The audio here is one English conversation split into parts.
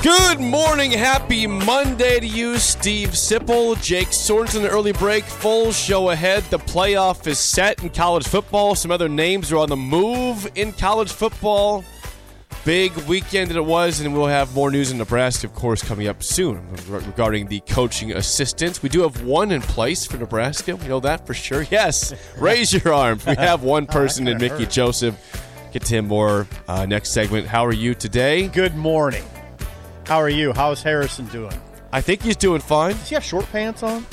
Good morning. Happy Monday to you, Steve Sipple, Jake Sorensen. Early Break, full show ahead. The playoff is set in college football. Some other names are on the move in college football. Big weekend that it was, and we'll have more news in Nebraska, of course, coming up soon regarding the coaching assistants. We do have one in place for Nebraska. We know that for sure. Yes, raise your arms. We have one person in Mickey Joseph. Get to him more next segment. How are you today? Good morning. How are you? How's Harrison doing? I think he's doing fine. Does he have short pants on?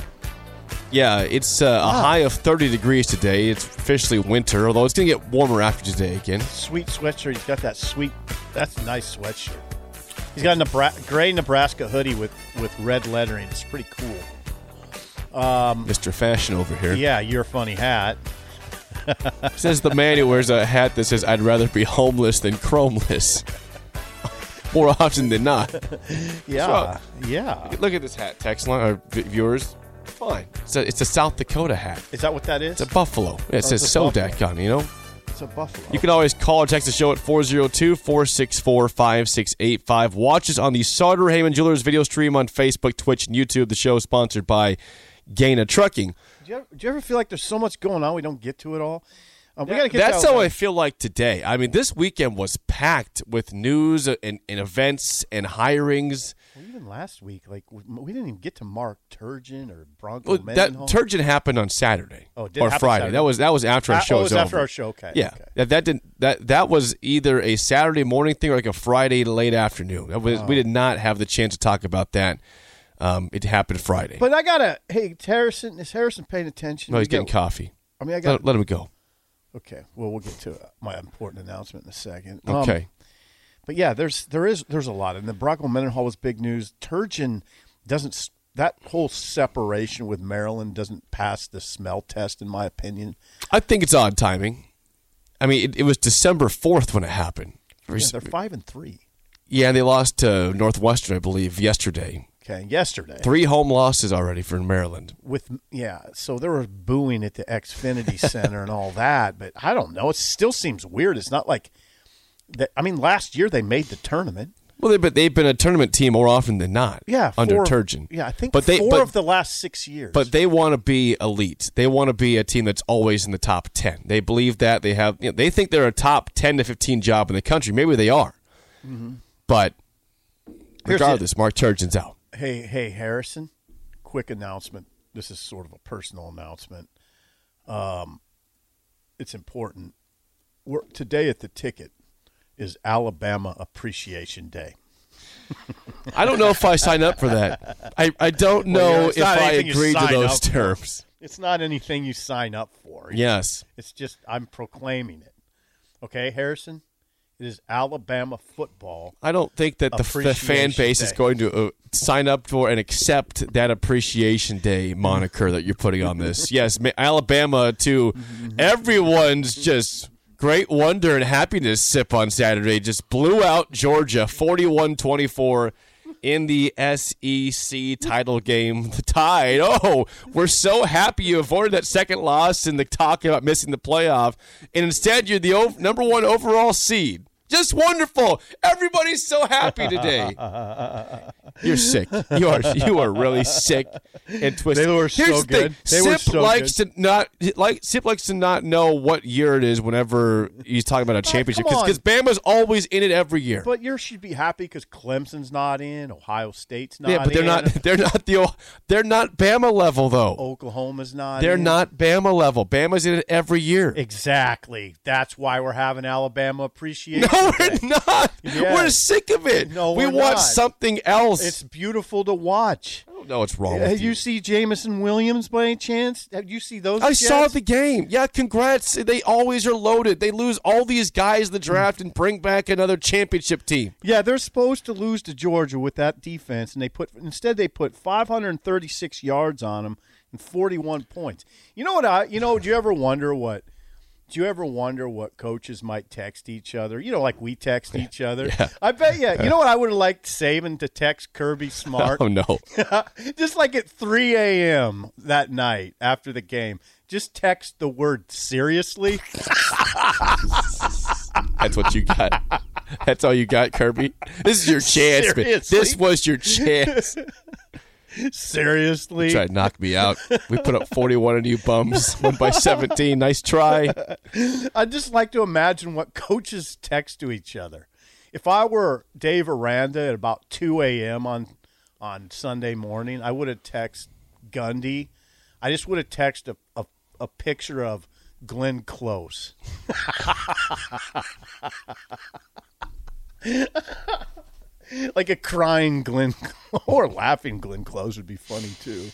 Yeah, it's a high of 30 degrees today. It's officially winter, although it's going to get warmer after today again. Sweet sweatshirt. He's got that sweet, that's a nice sweatshirt. He's got a gray Nebraska hoodie with red lettering. It's pretty cool. Mr. Fashion over here. Yeah, your funny hat. Says the man who wears a hat that says, I'd rather be homeless than chromeless. More often than not. Yeah. So, yeah. Look at this hat, text line, or viewers. Fine. It's a South Dakota hat. Is that what that is? It's a buffalo. Yeah, it says SODAC on, you know? It's a buffalo. You can always call or text the show at 402-464-5685. Watch us on the Soder Heyman Jewelers video stream on Facebook, Twitch, and YouTube. The show is sponsored by Gana Trucking. Do you ever feel like there's so much going on we don't get to it all? That's how I feel like today. I mean, this weekend was packed with news and events and hirings. Well, even last week, we didn't even get to Mark Turgeon or Bronco Mendenhall. Turgeon happened on Saturday or Friday. Saturday. That was after our show. It was after our show. Okay. Yeah, okay. That was either a Saturday morning thing or like a Friday late afternoon. We did not have the chance to talk about that. It happened Friday. But is Harrison paying attention? No, he's getting coffee. Let him go. Okay, well, we'll get to my important announcement in a second. Okay. But, yeah, there's a lot. And the Bronco Mendenhall was big news. Turgeon doesn't – that whole separation with Maryland doesn't pass the smell test, in my opinion. I think it's odd timing. I mean, it was December 4th when it happened. Yeah, they're 5-3. Yeah, they lost to Northwestern, I believe, yesterday. Okay, yesterday. 3 home losses already for Maryland. So there was booing at the Xfinity Center and all that, but I don't know. It still seems weird. It's not like that. I mean, last year they made the tournament. Well, they've been a tournament team more often than not. Yeah, under Turgeon. Yeah, I think of the last 6 years. But they want to be elite. They want to be a team that's always in the top 10. They believe that they think they're a top 10 to 15 job in the country. Maybe they are, but regardless, Mark Turgeon's out. Hey, Harrison, quick announcement. This is sort of a personal announcement. It's important. Today at the ticket is Alabama Appreciation Day. I don't know if I sign up for that. I don't know if I agree to those terms. It's not anything you sign up for. Yes. It's just I'm proclaiming it. Okay, Harrison? It is Alabama football. I don't think that the fan base is going to sign up for and accept that Appreciation Day moniker that you're putting on this. Yes, Alabama to everyone's just great wonder and happiness, Sip on Saturday just blew out Georgia 41-24 in the SEC title game. The Tide. Oh, we're so happy you avoided that second loss and the talk about missing the playoff. And instead, you're the number one overall seed. Just wonderful. Everybody's so happy today. You're sick. You are really sick and twisted. They were so Here's good. The thing. They were so likes good. To not like Sip likes to not know what year it is whenever he's talking about a championship because Bama's always in it every year. But you should be happy because Clemson's not in, Ohio State's not in. Yeah, but they're not Bama level though. Oklahoma's not. They're in. Not Bama level. Bama's in it every year. Exactly. That's why we're having Alabama appreciation. No. No, we're not. Yes. We're sick of it. No, we want something else. It's beautiful to watch. No, it's wrong. Have you seen Jameson Williams by any chance? Have you seen those? I saw the game. Yeah, congrats. They always are loaded. They lose all these guys in the draft and bring back another championship team. Yeah, they're supposed to lose to Georgia with that defense, and instead they put 536 yards on them and 41 points. You know what? Do you ever wonder what coaches might text each other? You know, like we text each other. Yeah. I bet you. You know what I would have liked Saban to text Kirby Smart? Oh, no. Just like at 3 a.m. that night after the game, just text the word seriously. That's what you got. That's all you got, Kirby. This is your chance. This was your chance. Seriously? You tried to knock me out. We put up 41 on you bums. Won by 17. Nice try. I'd just like to imagine what coaches text to each other. If I were Dave Aranda at about 2 a.m. on Sunday morning, I would have texted Gundy. I just would have texted a picture of Glenn Close. Like a crying Glenn or laughing Glenn Close would be funny, too.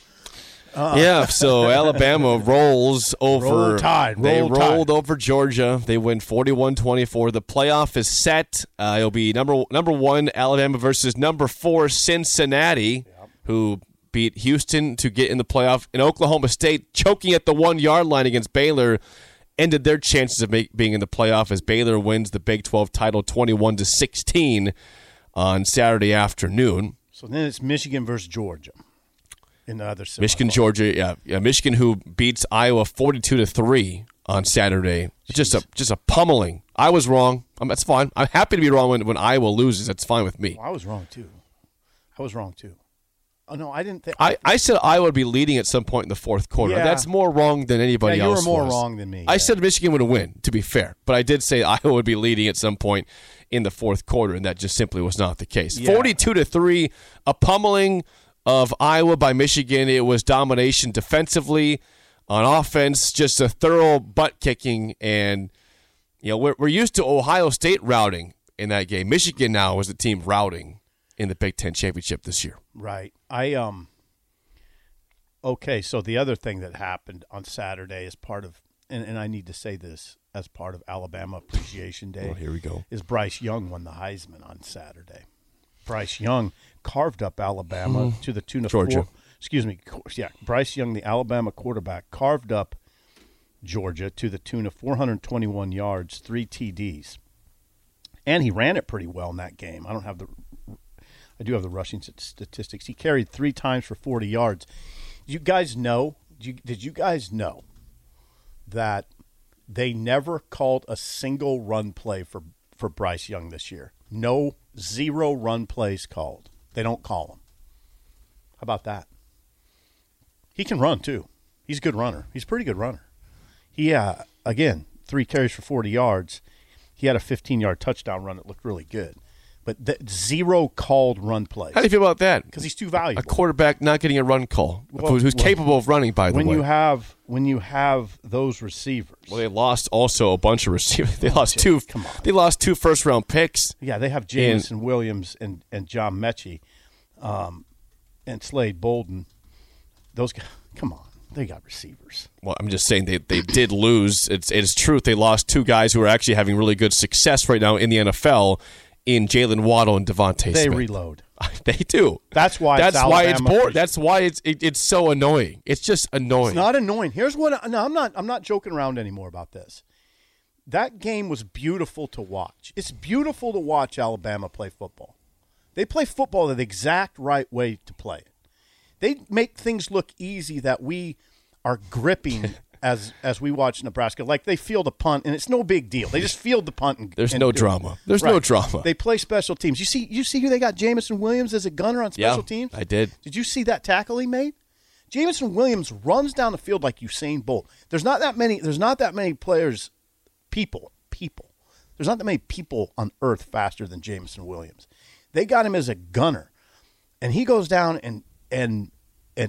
Yeah, so Alabama rolls over. Roll Tide. Rolled over Georgia. They win 41-24. The playoff is set. It'll be number one Alabama versus number four Cincinnati, who beat Houston to get in the playoff. And Oklahoma State choking at the 1-yard line against Baylor ended their chances of being in the playoff as Baylor wins the Big 12 title 21-16. On Saturday afternoon. So then it's Michigan versus Georgia in the other side. Michigan, Georgia, yeah. Michigan, who beats Iowa 42-3 on Saturday. Jeez. Just a pummeling. I was wrong. That's fine. I'm happy to be wrong when Iowa loses. That's fine with me. Well, I was wrong too. Oh no, I didn't think. I said Iowa would be leading at some point in the fourth quarter. Yeah. That's more wrong than anybody else. You were more wrong than me. I said Michigan would win. To be fair, but I did say Iowa would be leading at some point in the fourth quarter, and that just simply was not the case. 42-3, a pummeling of Iowa by Michigan. It was domination defensively, on offense, just a thorough butt kicking, and we're used to Ohio State routing in that game. Michigan now is the team routing in the Big Ten championship this year. Right. Okay, so the other thing that happened on Saturday is part of, and I need to say this, as part of Alabama Appreciation Day, here we go, is Bryce Young won the Heisman on Saturday. Bryce Young carved up Alabama to the tune of Georgia. Bryce Young, the Alabama quarterback, carved up Georgia to the tune of 421 yards, 3 TDs. And he ran it pretty well in that game. I do have the rushing statistics. He carried 3 times for 40 yards. Did you guys know that they never called a single run play for Bryce Young this year? No, 0 run plays called. They don't call him. How about that? He can run, too. He's a good runner. He's a pretty good runner. He, again, 3 carries for 40 yards. He had a 15-yard touchdown run that looked really good. But 0 called run plays. How do you feel about that? Because he's too valuable. A quarterback not getting a run call, who's capable of running, by the way. When you have those receivers. Well, they lost also a bunch of receivers. They lost two. Come on. They lost 2 first-round picks. Yeah, they have Jameson Williams and John Metchie and Slade Bolden. Those guys, come on. They got receivers. Well, I'm just saying they did lose. It's true. They lost 2 guys who are actually having really good success right now in the NFL, in Jalen Waddle and Devontae Smith. They reload. They do. That's why it's boring. That's why it's so annoying. It's just annoying. It's not annoying. Here's what. No, I'm not joking around anymore about this. That game was beautiful to watch. It's beautiful to watch Alabama play football. They play football the exact right way to play it. They make things look easy that we are gripping. As we watch Nebraska, like they field a punt, and it's no big deal. They just field the punt. There's no drama. There's no drama. They play special teams. You see who they got? Jameson Williams as a gunner on special teams? I did. Did you see that tackle he made? Jameson Williams runs down the field like Usain Bolt. There's not that many people on earth faster than Jameson Williams. They got him as a gunner, and he goes down and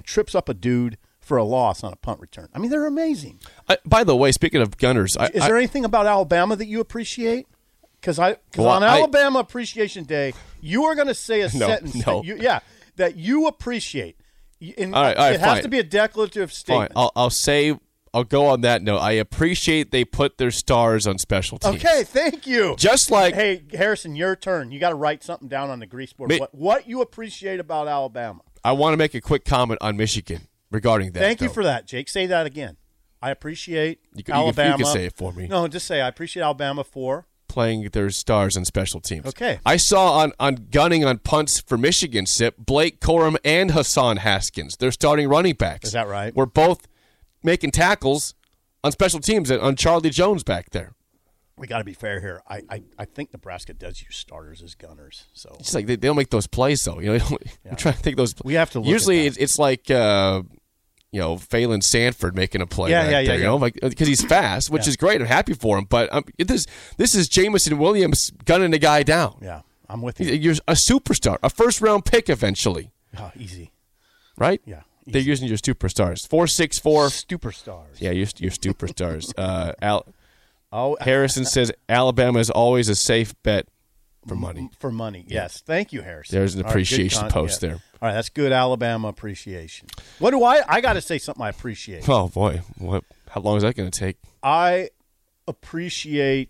trips up a dude for a loss on a punt return. I mean, they're amazing. By the way, speaking of gunners, is there anything about Alabama that you appreciate? because on Alabama Appreciation Day, you are going to say a sentence that you appreciate. All right, it has to be a declarative statement. I'll go on that note. I appreciate they put their stars on special teams. Okay, thank you. Just like, hey, Harrison, your turn. You got to write something down on the grease board. What you appreciate about Alabama. I want to make a quick comment on Michigan regarding that. Thank you for that, Jake. Say that again. I appreciate Alabama. You can say it for me. No, just say I appreciate Alabama for playing their stars on special teams. Okay. I saw on gunning on punts for Michigan, Sip, Blake Corum and Hassan Haskins, their starting running backs. Is that right? We're both making tackles on special teams on Charlie Jones back there. We got to be fair here. I think Nebraska does use starters as gunners. So it's like they don't make those plays though. You know, I'm trying to think those. We have to look usually at that. It's like Phelan Sanford making a play there. You know, like because he's fast, which is great. I'm happy for him. But this is Jameson Williams gunning a guy down. Yeah, I'm with you. You're a superstar, a first round pick eventually. Oh, easy, right? Yeah. They're using your superstars. 464 superstars. Yeah, your superstars. Harrison says Alabama is always a safe bet for money. For money, yes. Yeah. Thank you, Harrison. There's an appreciation post there. All right, that's good Alabama appreciation. What do I got to say something I appreciate. Oh, boy. How long is that going to take? I appreciate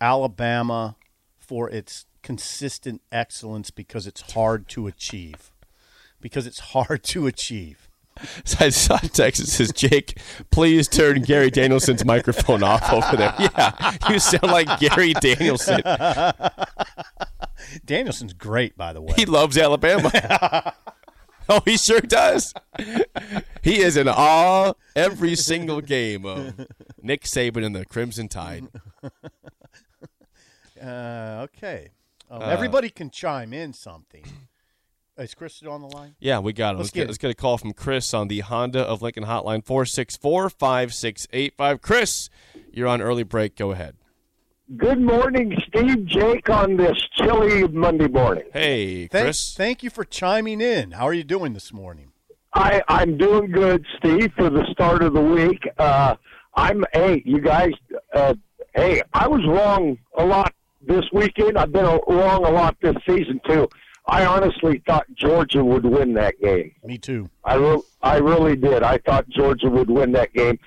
Alabama for its consistent excellence because it's hard to achieve. So I saw Texas says, Jake, please turn Gary Danielson's microphone off over there. Yeah, you sound like Gary Danielson. Danielson's great, by the way. He loves Alabama. Oh, he sure does. He is in awe every single game of Nick Saban and the Crimson Tide. Okay. Everybody can chime in something. Is Chris still on the line? Yeah, we got him. Let's get a call from Chris on the Honda of Lincoln hotline, 464-5685. Chris, you're on early break. Go ahead. Good morning, Steve, Jake, on this chilly Monday morning. Hey, Chris. Thank you for chiming in. How are you doing this morning? I'm doing good, Steve, for the start of the week. I was wrong a lot this weekend. I've been wrong a lot this season, too. I honestly thought Georgia would win that game. Me too. I really did. I thought Georgia would win that game.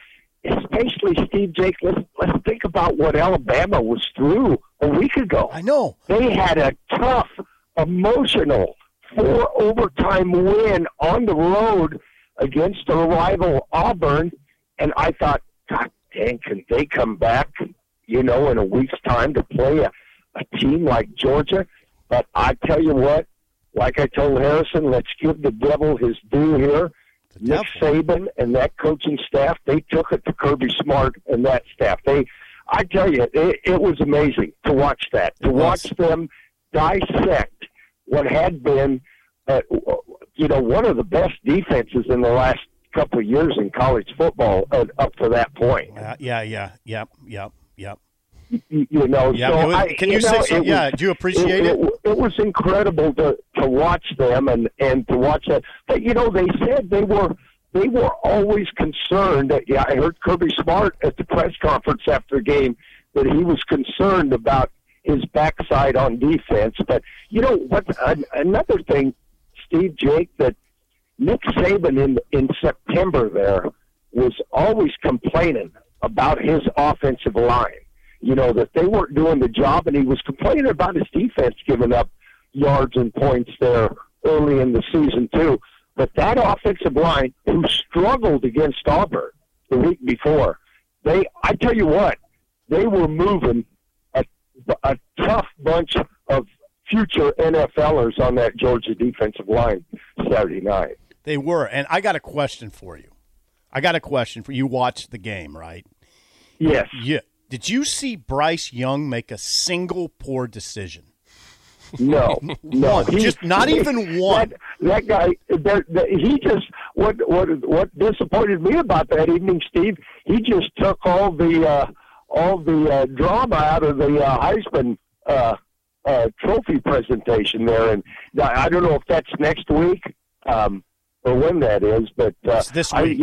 Especially, Steve, Jake, let's think about what Alabama was through a week ago. I know. They had a tough, emotional, 4-overtime win on the road against a rival Auburn, and I thought, God dang, can they come back, in a week's time to play a team like Georgia? But I tell you what, like I told Harrison, let's give the devil his due here. Nick Saban and that coaching staff, they took it to Kirby Smart and that staff. I tell you, it was amazing to watch that, watch them dissect what had been, one of the best defenses in the last couple of years in college football up to that point. Yep. Do you appreciate it? It was incredible to watch them and to watch that. But they said they were always concerned. I heard Kirby Smart at the press conference after the game that he was concerned about his backside on defense. But what? Another thing, Steve, Jake, that Nick Saban in September there was always complaining about his offensive line. That they weren't doing the job, and he was complaining about his defense giving up yards and points there early in the season, too. But that offensive line, who struggled against Auburn the week before, I tell you what, they were moving a tough bunch of future NFLers on that Georgia defensive line Saturday night. They were, and I got a question for you. You watched the game, right? Yes. Yeah. Did you see Bryce Young make a single poor decision? No. Not even one. That guy, what disappointed me about that evening, Steve, he just took all the drama out of the Heisman Trophy presentation there, and I don't know if that's next week or when that is, but it's this week.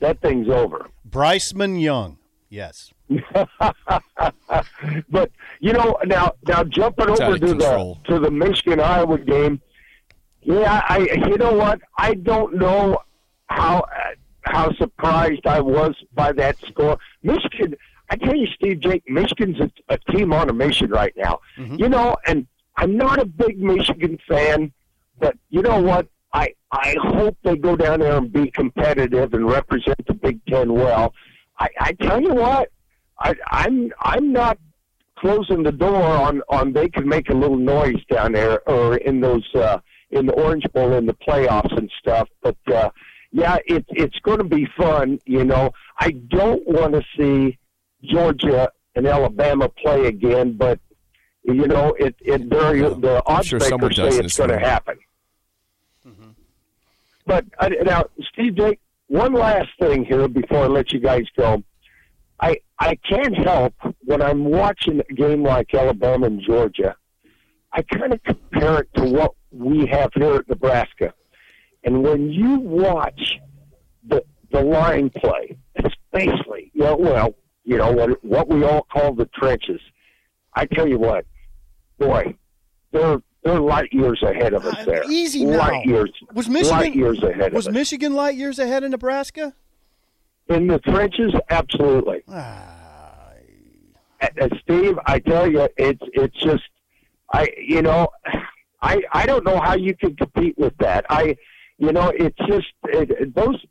That thing's over. Bryceman Young, yes. But you know, now jumping over to control. to the Michigan Iowa game. Yeah, you know what? I don't know how surprised I was by that score. Michigan, I tell you, Steve, Jake, Michigan's a team on a mission right now. Mm-hmm. You know, and I'm not a big Michigan fan, but you know what? I hope they go down there and be competitive and represent the Big Ten well. I tell you what, I'm not closing the door on they can make a little noise down there or in those in the Orange Bowl in the playoffs and stuff. But, yeah, it's going to be fun, you know. I don't want to see Georgia and Alabama play again, but, you know, the odds makers say it's going to happen. Mm-hmm. But, now, Steve, Jake, one last thing here before I let you guys go. I can't help when I'm watching a game like Alabama and Georgia, I kind of compare it to what we have here at Nebraska. And when you watch the line play, it's basically, what we all call the trenches. I tell you what, boy, they're light years ahead of us there. Easy now. Was Michigan light years ahead of Nebraska? In the trenches, absolutely. Steve, I tell you, it's just, I don't know how you can compete with that. Those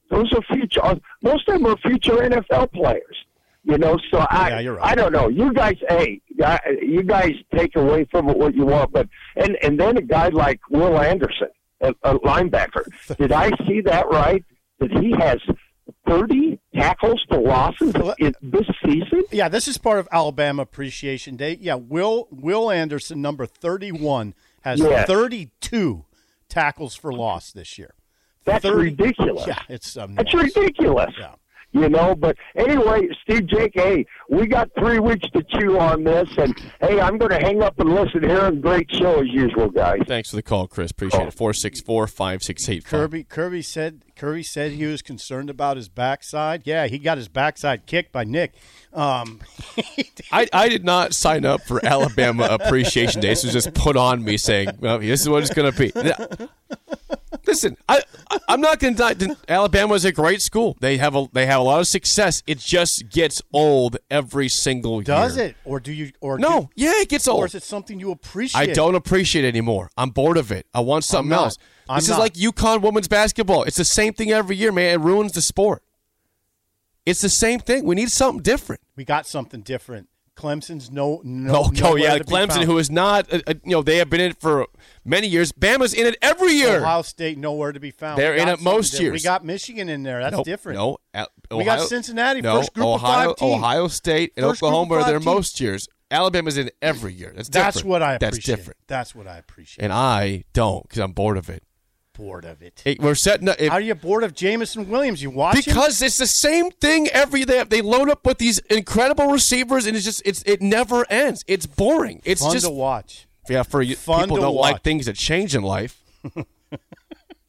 are future. Most of them are future NFL players. You know, so you're right. I don't know. You guys, you guys take away from it what you want, but and then a guy like Will Anderson, a linebacker. Did I see that right? That he has 30 tackles to losses in this season? Yeah, this is part of Alabama Appreciation Day. Yeah, Will Anderson, number 31. Has 32 tackles for loss this year. That's ridiculous. Yeah, it's that's ridiculous. Yeah. You know, but anyway, Steve, Jake, hey, we got 3 weeks to chew on this, and hey, I'm going to hang up and listen here. And great show as usual, guys. Thanks for the call, Chris. Appreciate it. 464-5685. Kirby said he was concerned about his backside. Yeah, he got his backside kicked by Nick. I did not sign up for Alabama Appreciation Day. This was just put on me saying, well, this is what it's going to be. Listen, I'm not going to deny Alabama is a great school. They have a lot of success. It just gets old every single year. Does it? Or do you? Or no? Yeah, it gets old. Or is it something you appreciate? I don't appreciate it anymore. I'm bored of it. I want something else. This is like UConn women's basketball. It's the same thing every year, man. It ruins the sport. It's the same thing. We need something different. We got something different. Clemson's Clemson, who is not, they have been in it for many years. Bama's in it every year. Ohio State, nowhere to be found. They're in it most years. We got Michigan in there. That's different. No, Ohio, we got Cincinnati, first group of 5 teams. Ohio State and Oklahoma are there most years. Alabama's in every year. That's different. What I appreciate. That's different. That's what I appreciate. And I don't, because I'm bored of it. We're setting up. How are you bored of Jameson Williams? You watch him? It's the same thing every day. They load up with these incredible receivers, and it never ends. It's boring. It's fun to watch. Yeah, for you, people don't like things that change in life.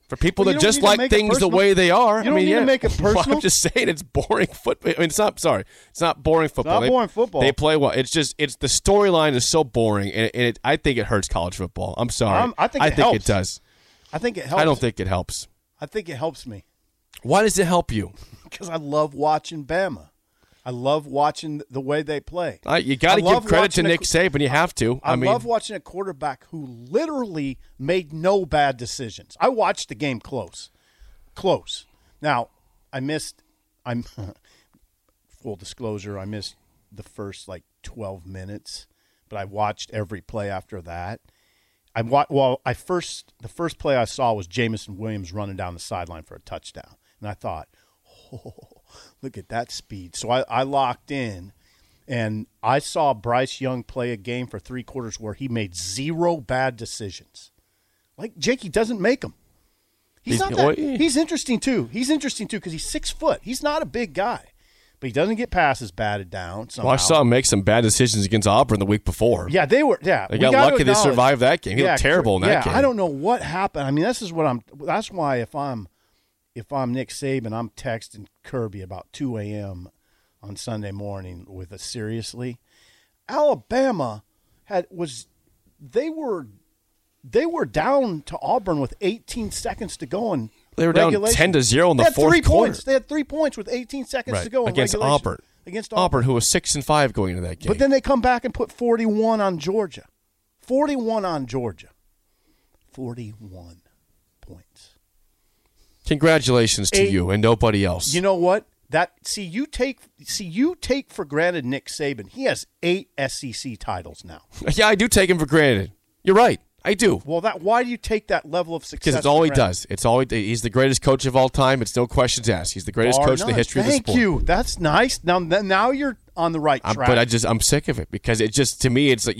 For people that just like things the way they are, you don't need to make it personal. Well, I'm just saying it's boring football. It's not boring football. It's not boring football. They play well. It's the storyline is so boring, and I think it hurts college football. I'm sorry. I think it does. I think it helps. I don't think it helps. I think it helps me. Why does it help you? Because I love watching Bama. I love watching the way they play. You got to give credit to Nick Saban. You have to. I love watching a quarterback who literally made no bad decisions. I watched the game close. Now, full disclosure, I missed the first 12 minutes, but I watched every play after that. The first play I saw was Jameson Williams running down the sideline for a touchdown. And I thought, oh, look at that speed. So I locked in, and I saw Bryce Young play a game for 3 quarters where he made 0 bad decisions. Like, Jakey doesn't make them. He's interesting, too. He's interesting, too, because he's 6 foot. He's not a big guy. But he doesn't get passes batted down somehow. Well, I saw him make some bad decisions against Auburn the week before. Yeah, they were. Yeah, they got lucky they survived that game. He looked terrible in that game. I don't know what happened. I mean, that's why if I'm Nick Saban, I'm texting Kirby about 2 a.m. on Sunday morning with a seriously. Alabama were down to Auburn with 18 seconds to go in regulation. They were down 10-0 in the fourth quarter. They had 3 points with 18 seconds to go in regulation. Against Auburn, who was 6-5 going into that game. But then they come back and put 41 on Georgia. 41 points. Congratulations to you and nobody else. You know what? You take for granted Nick Saban. He has 8 SEC titles now. Yeah, I do take him for granted. You're right. I do. Well, why do you take that level of success? Because it's all he does. He's the greatest coach of all time. It's no questions asked. He's the greatest coach in the history of the sport. Thank you. That's nice. Now you're on the right track. But I'm sick of it because it just, to me, it's like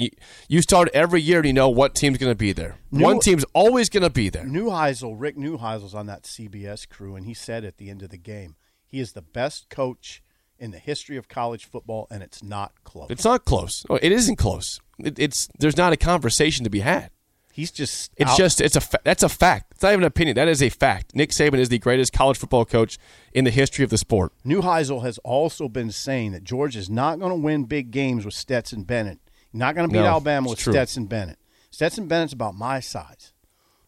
you start every year and you know what team's going to be there. One team's always going to be there. Rick Neuheisel's on that CBS crew, and he said at the end of the game, he is the best coach in the history of college football, and it's not close. It's not close. Oh, it isn't close. There's not a conversation to be had. That's a fact. It's not even an opinion. That is a fact. Nick Saban is the greatest college football coach in the history of the sport. Neuheisel has also been saying that Georgia's not going to win big games with Stetson Bennett. Not going to beat Alabama with Stetson Bennett. Stetson Bennett's about my size.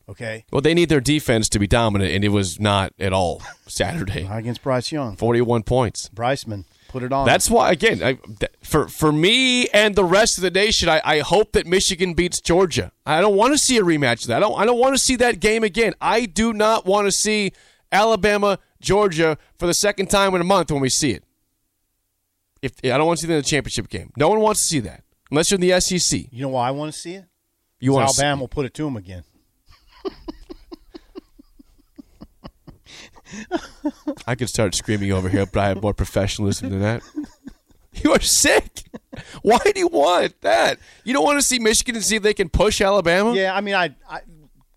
Okay. Well, they need their defense to be dominant, and it was not at all Saturday. Against Bryce Young. 41 points. Bryceman. Put it on. That's why, again, for me and the rest of the nation, I hope that Michigan beats Georgia. I don't want to see a rematch of that. I don't want to see that game again. I do not want to see Alabama, Georgia for the second time in a month when we see it. I don't want to see that in the championship game. No one wants to see that unless you're in the SEC. You know why I want to see it? Alabama will put it to them again. I could start screaming over here, but I have more professionalism than that. You are sick. Why do you want that? You don't want to see Michigan and see if they can push Alabama? Yeah, I mean, I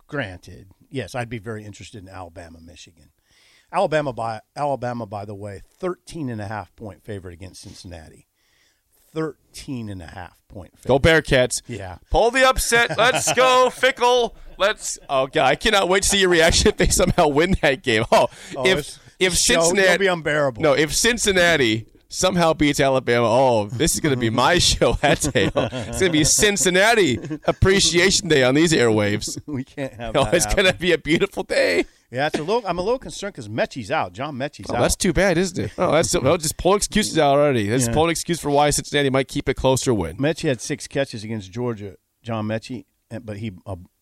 granted, yes, I'd be very interested in Alabama, Michigan. Alabama, by the way, 13.5-point favorite against Cincinnati. 13.5-point favorite. Go Bearcats. Yeah. Pull the upset. Let's go, Fickle. Oh, God, I cannot wait to see your reaction if they somehow win that game. If Cincinnati. It'll be unbearable. No, if Cincinnati somehow beats Alabama, this is going to be my show that day. It's going to be Cincinnati Appreciation Day on these airwaves. We can't have that. It's going to be a beautiful day. Yeah, I'm a little concerned because Metchie's out. John Metchie's out. That's too bad, isn't it? Just pulling excuses out already. That's pulling an excuse for why Cincinnati might keep a closer win. Metchie had 6 catches against Georgia, John Metchie, but he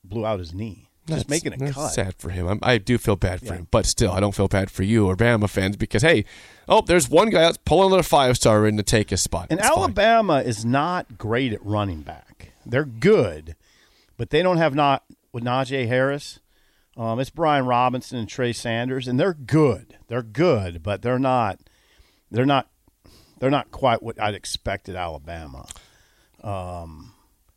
blew out his knee. Just making a cut. Sad for him. I do feel bad for him, but still, I don't feel bad for you or Bama fans because, hey, there's one guy that's pulling another 5-star in to take his spot. And Alabama is not great at running back. They're good, but they don't have with Najee Harris. It's Brian Robinson and Trey Sanders, and they're good. They're good, but they're not quite what I'd expect at Alabama.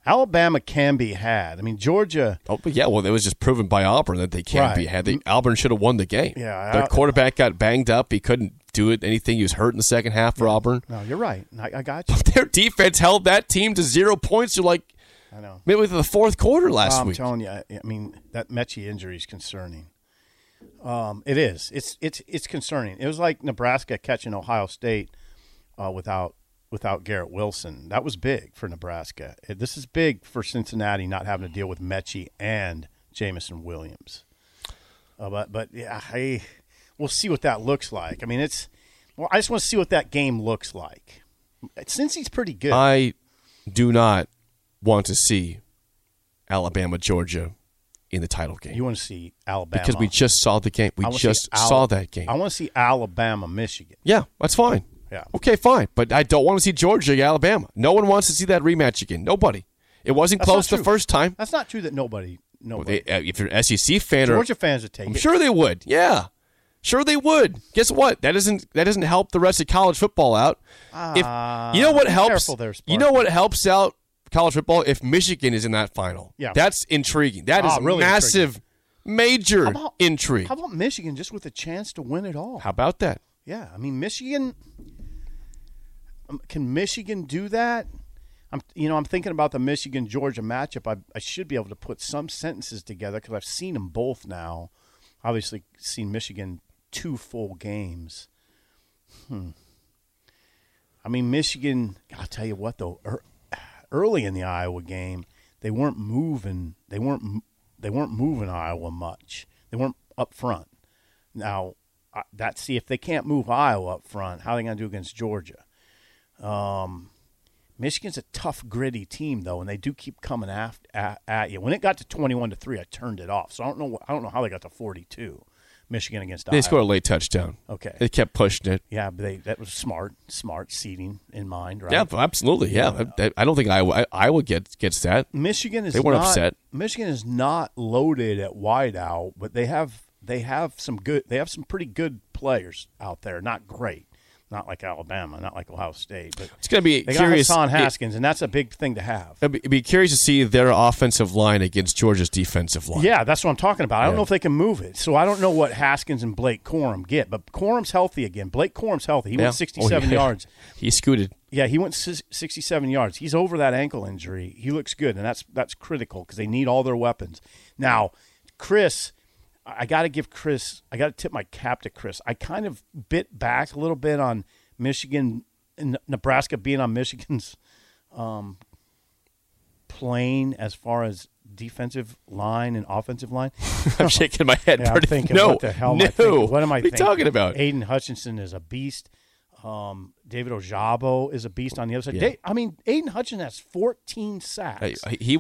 Alabama can be had. I mean, Georgia. Oh, but yeah. Well, it was just proven by Auburn that they can be had. Auburn should have won the game. Yeah, their quarterback got banged up. He couldn't do it. Anything. He was hurt in the second half for Auburn. No, you're right. I got you. But their defense held that team to 0 points. You're like, I know. Maybe the fourth quarter last week. I'm telling you. I mean, that Metchie injury is concerning. It is. It's concerning. It was like Nebraska catching Ohio State without Garrett Wilson. That was big for Nebraska. This is big for Cincinnati not having to deal with Metchie and Jameson Williams. But we'll see what that looks like. I mean, I just want to see what that game looks like. Cincy's pretty good. I do not want to see Alabama, Georgia in the title game. You want to see Alabama? Because we just saw the game. We just saw that game. I want to see Alabama, Michigan. Yeah, that's fine. Yeah. Okay, fine. But I don't want to see Georgia, Alabama. No one wants to see that rematch again. Nobody. It wasn't close the first time. That's not true that nobody. Well, if you're an SEC fan or Georgia fans would take it. I'm sure they would. Yeah. Sure they would. Guess what? That doesn't help the rest of college football out. If you know what helps there, out college football if Michigan is in that final. Yeah. That's intriguing. That is really massive, major intrigue. How about Michigan just with a chance to win it all? How about that? Yeah. I mean, Michigan. Can Michigan do that? I'm thinking about the Michigan-Georgia matchup. I should be able to put some sentences together because I've seen them both now. Obviously, seen Michigan 2 full games. I mean, Michigan, I'll tell you what, though, early in the Iowa game, they weren't moving Iowa much. They weren't up front. Now, see, if they can't move Iowa up front, how are they going to do against Georgia? Michigan's a tough, gritty team, though, and they do keep coming at you. When it got to 21-3, I turned it off. So I don't know how they got to 42. Michigan against Iowa. They scored a late touchdown. Okay. They kept pushing it. Yeah, but that was smart seeding in mind, right? Yeah, absolutely. Yeah. I don't think Iowa gets that. Michigan is not loaded at wideout, but they have some pretty good players out there. Not great. Not like Alabama, not like Ohio State. But it's going to be curious. They got Hassan Haskins, and that's a big thing to have. It'd be curious to see their offensive line against Georgia's defensive line. Yeah, that's what I'm talking about. I don't know if they can move it. So I don't know what Haskins and Blake Corum get. But Corum's healthy again. Blake Corum's healthy. He went 67 yards. He scooted. Yeah, he went 67 yards. He's over that ankle injury. He looks good, and that's critical because they need all their weapons. Now, Chris – I got to tip my cap to Chris. I kind of bit back a little bit on Michigan and Nebraska being on Michigan's plane as far as defensive line and offensive line. I'm shaking my head. Yeah, I'm thinking, what the hell am I thinking? What am I thinking? What are you talking about? Aidan Hutchinson is a beast. David Ojabo is a beast on the other side. Yeah. Aidan Hutchinson has 14 sacks. He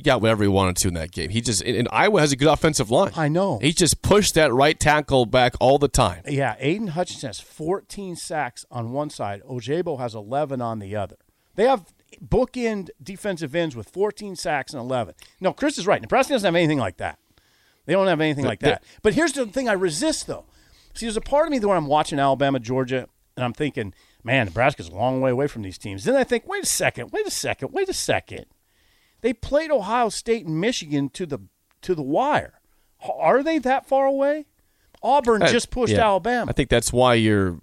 got whatever he wanted to in that game. And Iowa has a good offensive line. I know. He just pushed that right tackle back all the time. Yeah, Aidan Hutchinson has 14 sacks on one side. Ojabo has 11 on the other. They have bookend defensive ends with 14 sacks and 11. No, Chris is right. Nebraska doesn't have anything like that. They don't have anything like that. But here's the thing I resist, though. See, there's a part of me when I'm watching Alabama, Georgia, and I'm thinking, man, Nebraska's a long way away from these teams. Then I think, wait a second. They played Ohio State and Michigan to the wire. Are they that far away? Auburn just pushed Alabama. I think that's why you're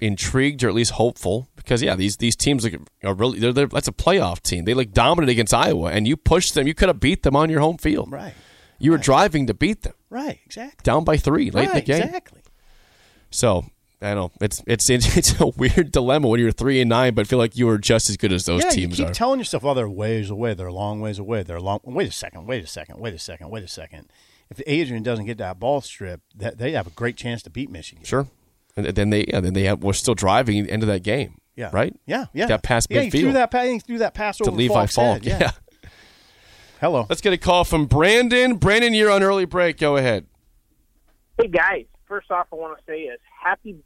intrigued or at least hopeful because, these teams are really – that's a playoff team. They look dominant against Iowa, and you pushed them. You could have beat them on your home field. Right. You were driving to beat them. Right, exactly. Down by 3 late in the game. Exactly. So – I know it's a weird dilemma when you're 3-9, but I feel like you were just as good as those teams. You keep telling yourself, "Oh, they're ways away. They're a long ways away. They're long." Wait a second. If Adrian doesn't get that ball strip, they have a great chance to beat Michigan. Sure, and we're still driving into that game. Yeah, right. Yeah. That pass midfield. He threw that pass over to Levi Falk. Yeah. Hello. Let's get a call from Brandon. Brandon, you're on early break. Go ahead. Hey guys. First off, I want to say is happy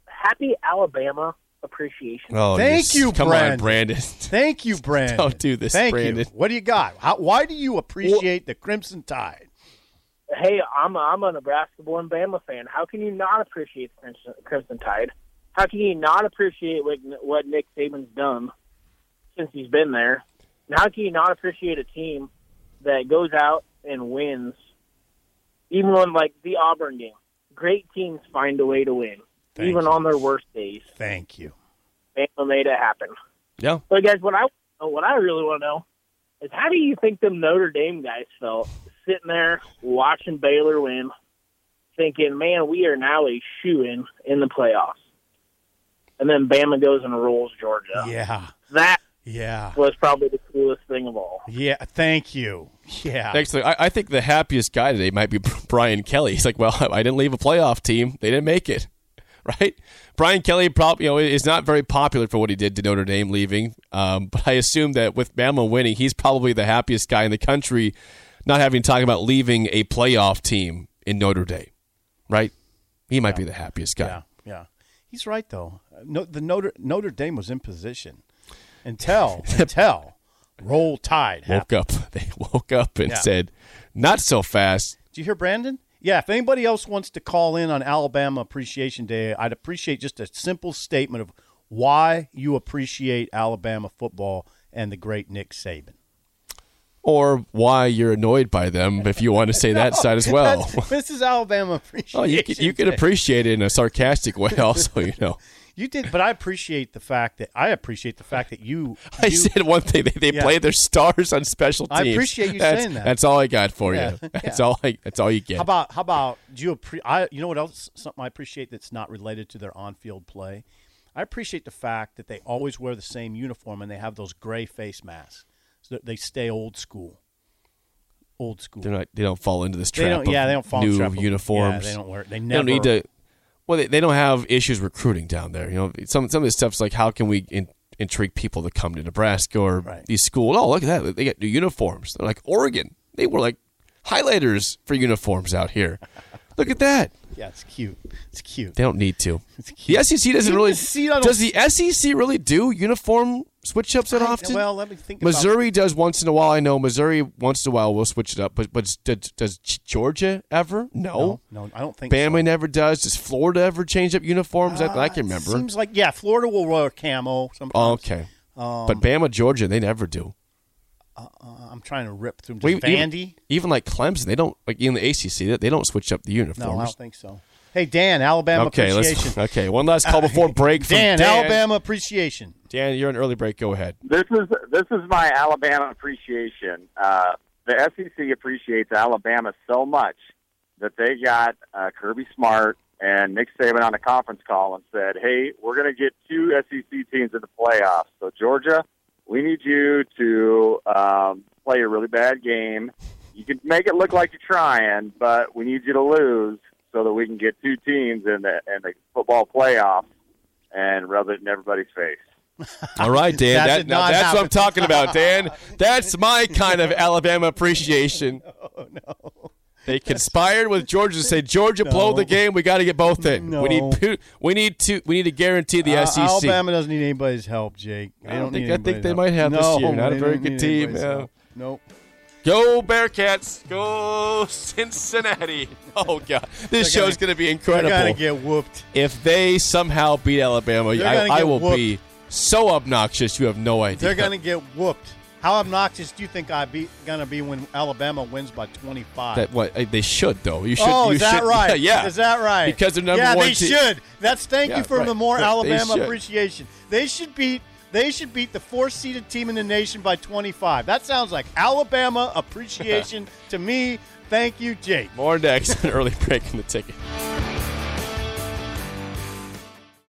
Alabama Appreciation Day. Oh, thank you, Brandon. Come on, Brandon. Thank you, Brandon. Don't do this, Brandon. What do you got? Why do you appreciate the Crimson Tide? Hey, I'm a Nebraska-born Bama fan. How can you not appreciate the Crimson Tide? How can you not appreciate what Nick Saban's done since he's been there? And how can you not appreciate a team that goes out and wins, even when, like, the Auburn game? Great teams find a way to win, on their worst days. Thank you. Bama made it happen. Yeah. So, guys, what I really want to know is how do you think them Notre Dame guys felt sitting there watching Baylor win, thinking, man, we are now a shoo-in in the playoffs. And then Bama goes and rolls Georgia. Yeah. That was probably the coolest thing of all. Yeah, thank you. Yeah. Thanks. I think the happiest guy today might be Brian Kelly. He's like, well, I didn't leave a playoff team. They didn't make it, right? Brian Kelly probably is not very popular for what he did to Notre Dame leaving, but I assume that with Bama winning, he's probably the happiest guy in the country not having to talk about leaving a playoff team in Notre Dame, right? He might be the happiest guy. Yeah. He's right, though. No, the Notre Dame was in position. Until Roll Tide happened. They woke up and said, not so fast. Did you hear Brandon? Yeah, if anybody else wants to call in on Alabama Appreciation Day, I'd appreciate just a simple statement of why you appreciate Alabama football and the great Nick Saban. Or why you're annoyed by them, if you want to say that side as well. This is Alabama Appreciation Day. You can appreciate it in a sarcastic way also, You did, but I appreciate the fact that you. I said one thing. They play their stars on special teams. I appreciate you saying that. That's all I got for you. That's all you get. How about do you? You know what else? Something I appreciate that's not related to their on-field play. I appreciate the fact that they always wear the same uniform and they have those gray face masks. So they stay old school. Old school. They're not, they don't fall into this trap of new uniforms. Yeah, they don't wear it. They don't need to. Well, they don't have issues recruiting down there. You know, some of this stuff's like, how can we intrigue people to come to Nebraska or these schools? Oh, look at that. They got new uniforms. They're like Oregon. They were like highlighters for uniforms out here. Look at that. Yeah, it's cute. It's cute. They don't need to. The SEC doesn't really. Does the SEC really do uniform switch-ups that often? Well, let me think about it. Missouri does once in a while. I know Missouri once in a while will switch it up. But does Georgia ever? No. No, I don't think so. Bama never does. Does Florida ever change up uniforms? I can remember. It seems like, yeah, Florida will wear camo sometimes. Oh, okay. But Bama, Georgia, they never do. I'm trying to rip through Vandy. Even like Clemson, they don't like in the ACC. They don't switch up the uniforms. No, I don't think so. Hey, Dan, Alabama appreciation. Okay, one last call before break. From Dan, Alabama appreciation. Dan, you're on early break. Go ahead. This is my Alabama appreciation. The SEC appreciates Alabama so much that they got Kirby Smart and Nick Saban on a conference call and said, "Hey, we're going to get two SEC teams in the playoffs. So Georgia, we need you to play a really bad game. You can make it look like you're trying, but we need you to lose so that we can get two teams in the football playoff and rub it in everybody's face." All right, Dan. That's what I'm talking about, Dan. That's my kind of Alabama appreciation. No. They conspired with Georgia to say, Georgia, blow the game. We got to get both in. No. We need to guarantee the SEC. Alabama doesn't need anybody's help, Jake. I think they might have this year. Not a very good team. Nope. Go Bearcats. Go Cincinnati. Oh God, this show's going to be incredible. They're going to get whooped if they somehow beat Alabama. I will be so obnoxious. You have no idea. They're going to get whooped. How obnoxious do you think I'm going to be when Alabama wins by 25? They should, though. You should. Oh, right? Yeah. Is that right? Because they're number one. Yeah, they should. Thank you for the more Alabama appreciation. They should beat the fourth-seeded team in the nation by 25. That sounds like Alabama appreciation to me. Thank you, Jake. More next. An early break in the ticket.